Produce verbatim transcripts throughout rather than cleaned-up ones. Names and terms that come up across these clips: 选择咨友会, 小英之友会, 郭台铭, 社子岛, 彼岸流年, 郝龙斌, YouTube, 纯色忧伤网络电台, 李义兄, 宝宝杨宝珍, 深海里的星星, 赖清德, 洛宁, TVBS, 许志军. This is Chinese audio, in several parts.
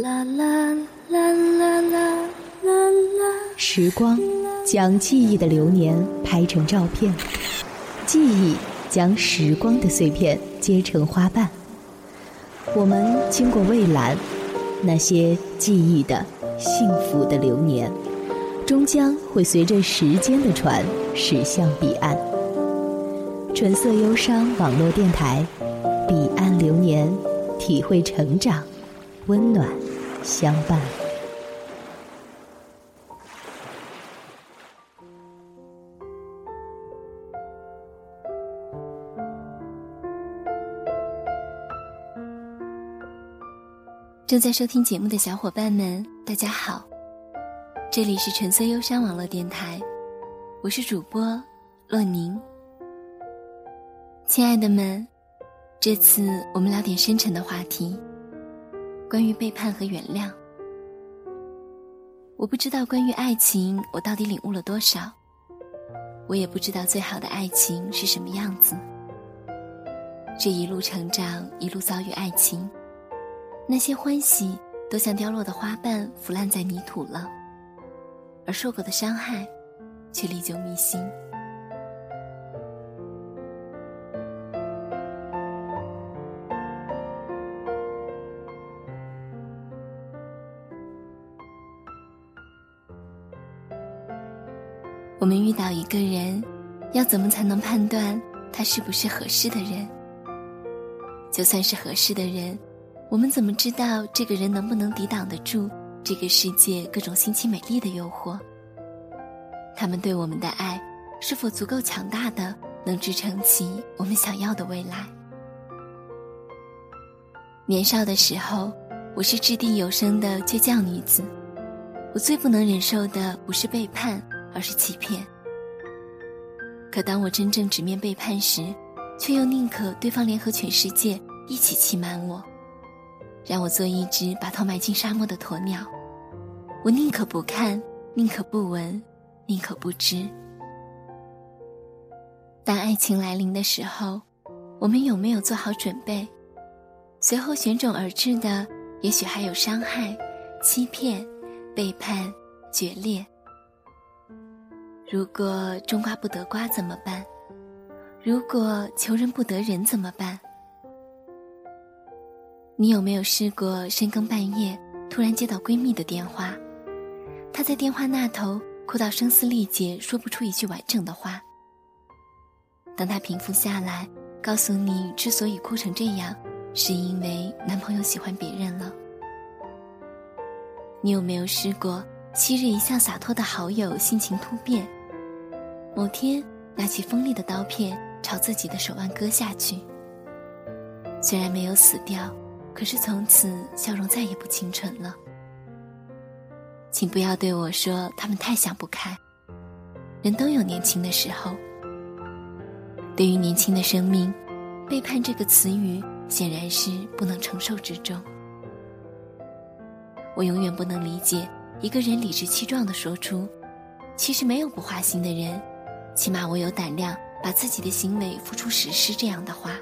啦啦啦啦啦啦啦。时光将记忆的流年拍成照片，记忆将时光的碎片结成花瓣。我们经过蔚蓝，那些记忆的幸福的流年，终将会随着时间的船驶向彼岸。纯色忧伤网络电台，彼岸流年，体会成长，温暖相伴。正在收听节目的小伙伴们，大家好，这里是纯色忧伤网络电台，我是主播洛宁。亲爱的们，这次我们聊点深沉的话题，关于背叛和原谅。我不知道关于爱情我到底领悟了多少，我也不知道最好的爱情是什么样子。这一路成长，一路遭遇爱情，那些欢喜都像凋落的花瓣腐烂在泥土了，而受过的伤害却历久弥新。我们遇到一个人，要怎么才能判断他是不是合适的人？就算是合适的人，我们怎么知道这个人能不能抵挡得住这个世界各种新奇美丽的诱惑？他们对我们的爱是否足够强大的，能支撑起我们想要的未来？年少的时候，我是掷地有声的倔强女子，我最不能忍受的不是背叛，而是欺骗。可当我真正直面背叛时，却又宁可对方联合全世界一起欺瞒我，让我做一只把头埋进沙漠的鸵鸟。我宁可不看，宁可不闻，宁可不知。当爱情来临的时候，我们有没有做好准备？随后旋踵而至的，也许还有伤害、欺骗、背叛、决裂。如果种瓜不得瓜怎么办？如果求人不得人怎么办？你有没有试过深更半夜突然接到闺蜜的电话，她在电话那头哭到声嘶力竭，说不出一句完整的话。当她平复下来，告诉你之所以哭成这样，是因为男朋友喜欢别人了。你有没有试过昔日一向洒脱的好友性情突变，某天拿起锋利的刀片朝自己的手腕割下去，虽然没有死掉，可是从此笑容再也不清纯了。请不要对我说他们太想不开，人都有年轻的时候。对于年轻的生命，背叛这个词语显然是不能承受之重。我永远不能理解一个人理直气壮地说出其实没有不花心的人，起码我有胆量把自己的行为付出实施这样的话。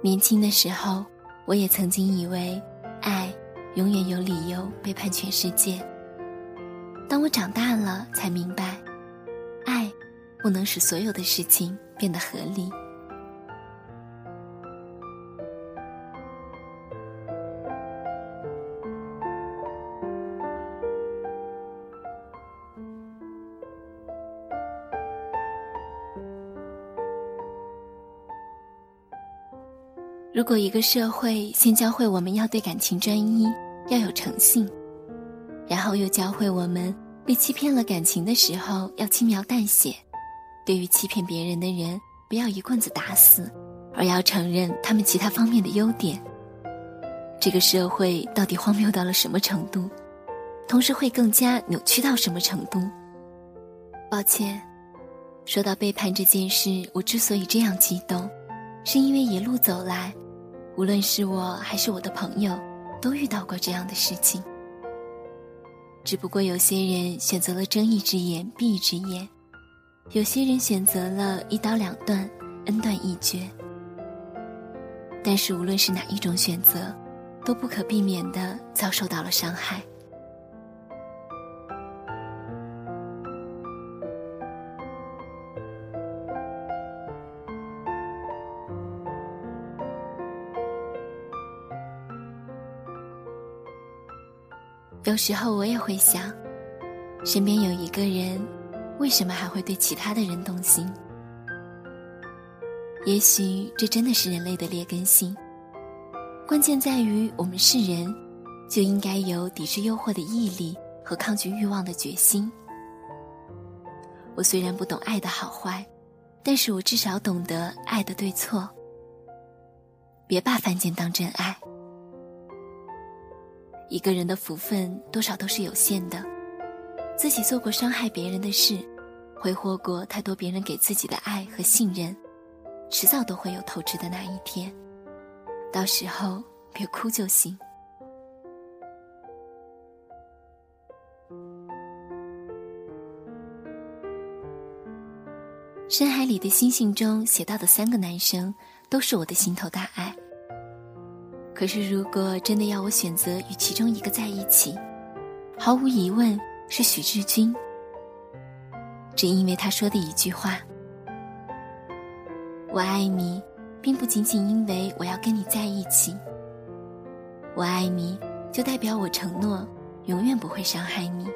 年轻的时候，我也曾经以为爱永远有理由背叛全世界。当我长大了才明白，爱不能使所有的事情变得合理。如果一个社会先教会我们要对感情专一，要有诚信，然后又教会我们被欺骗了感情的时候要轻描淡写，对于欺骗别人的人不要一棍子打死，而要承认他们其他方面的优点，这个社会到底荒谬到了什么程度？同时会更加扭曲到什么程度？抱歉，说到背叛这件事，我之所以这样激动，是因为一路走来，无论是我还是我的朋友都遇到过这样的事情，只不过有些人选择了睁一只眼闭一只眼，有些人选择了一刀两断，恩断义绝。但是无论是哪一种选择，都不可避免地遭受到了伤害。有时候我也会想，身边有一个人，为什么还会对其他的人动心？也许这真的是人类的劣根性。关键在于我们是人，就应该有抵制诱惑的毅力和抗拒欲望的决心。我虽然不懂爱的好坏，但是我至少懂得爱的对错。别把犯贱当真爱。一个人的福分多少都是有限的，自己做过伤害别人的事，挥霍过太多别人给自己的爱和信任，迟早都会有透支的那一天，到时候别哭就行。深海里的星星中写到的三个男生都是我的心头大爱，可是如果真的要我选择与其中一个在一起，毫无疑问是许志军，只因为他说的一句话：我爱你，并不仅仅因为我要跟你在一起，我爱你，就代表我承诺永远不会伤害你。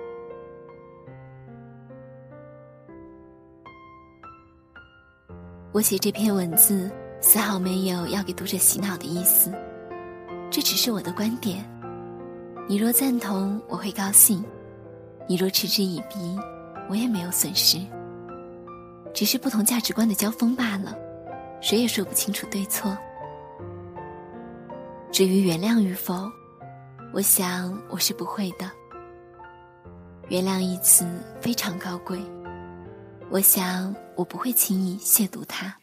我写这篇文字，丝毫没有要给读者洗脑的意思。这只是我的观点，你若赞同，我会高兴；你若嗤之以鼻，我也没有损失。只是不同价值观的交锋罢了，谁也说不清楚对错。至于原谅与否，我想我是不会的。原谅一词非常高贵，我想我不会轻易亵渎它。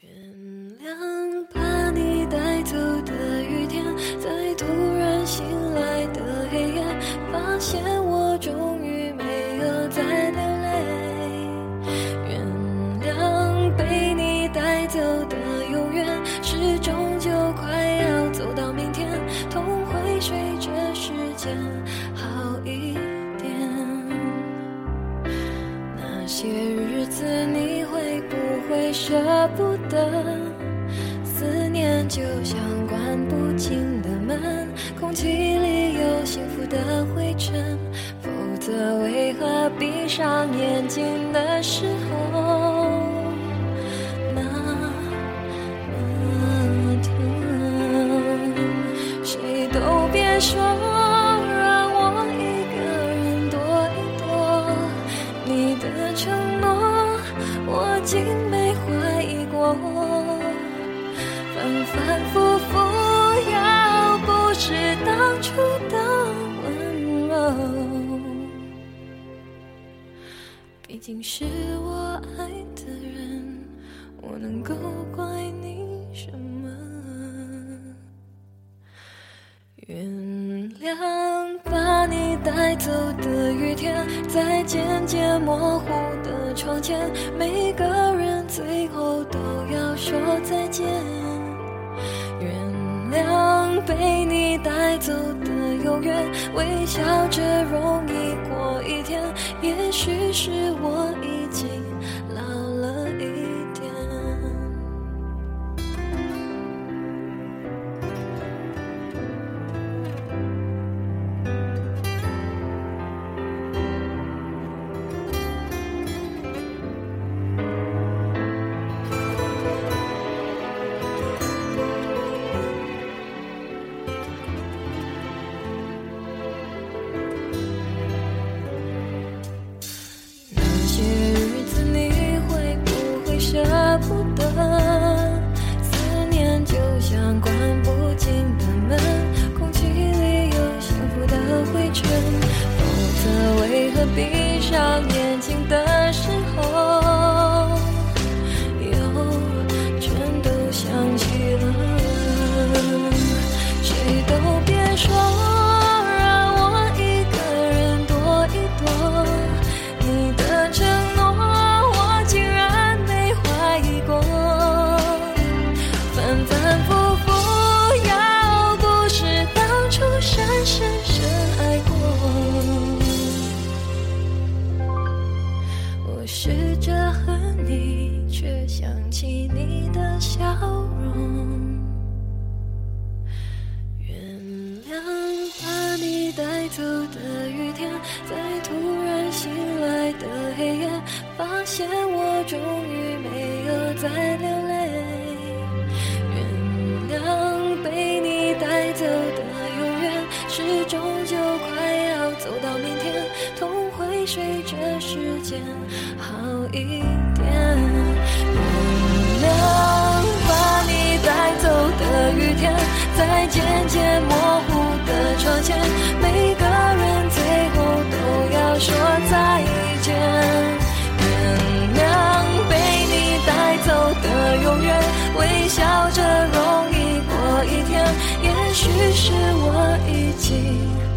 舍不得思念，就像关不紧的门，空气里有幸福的灰尘，否则为何闭上眼睛的时候那么疼？谁都别说让我一个人躲一躲，你的承诺我竟反反复复，要不是当初的温柔，毕竟是我爱的人，我能够怪你什么？原谅把你带走的雨天，在渐渐模糊的窗前，每个人最后都要说再见。原谅被你带走的永远，微笑着容易过一天，也许是我已经老了一点。闭上眼睛的时候，又全都想起了。谁都别说，让我一个人躲一躲。你的承诺，我竟然没怀疑过。反反复复，要不是当初。带走的雨天，在突然醒来的黑夜，发现我终于没有再流泪。原谅被你带走的永远，是终究快要走到明天，痛会随着时间好一点。原谅带走的雨天，在渐渐模糊的窗前，每个人最后都要说再见。原谅被你带走的永远，微笑着容易过一天，也许是我已经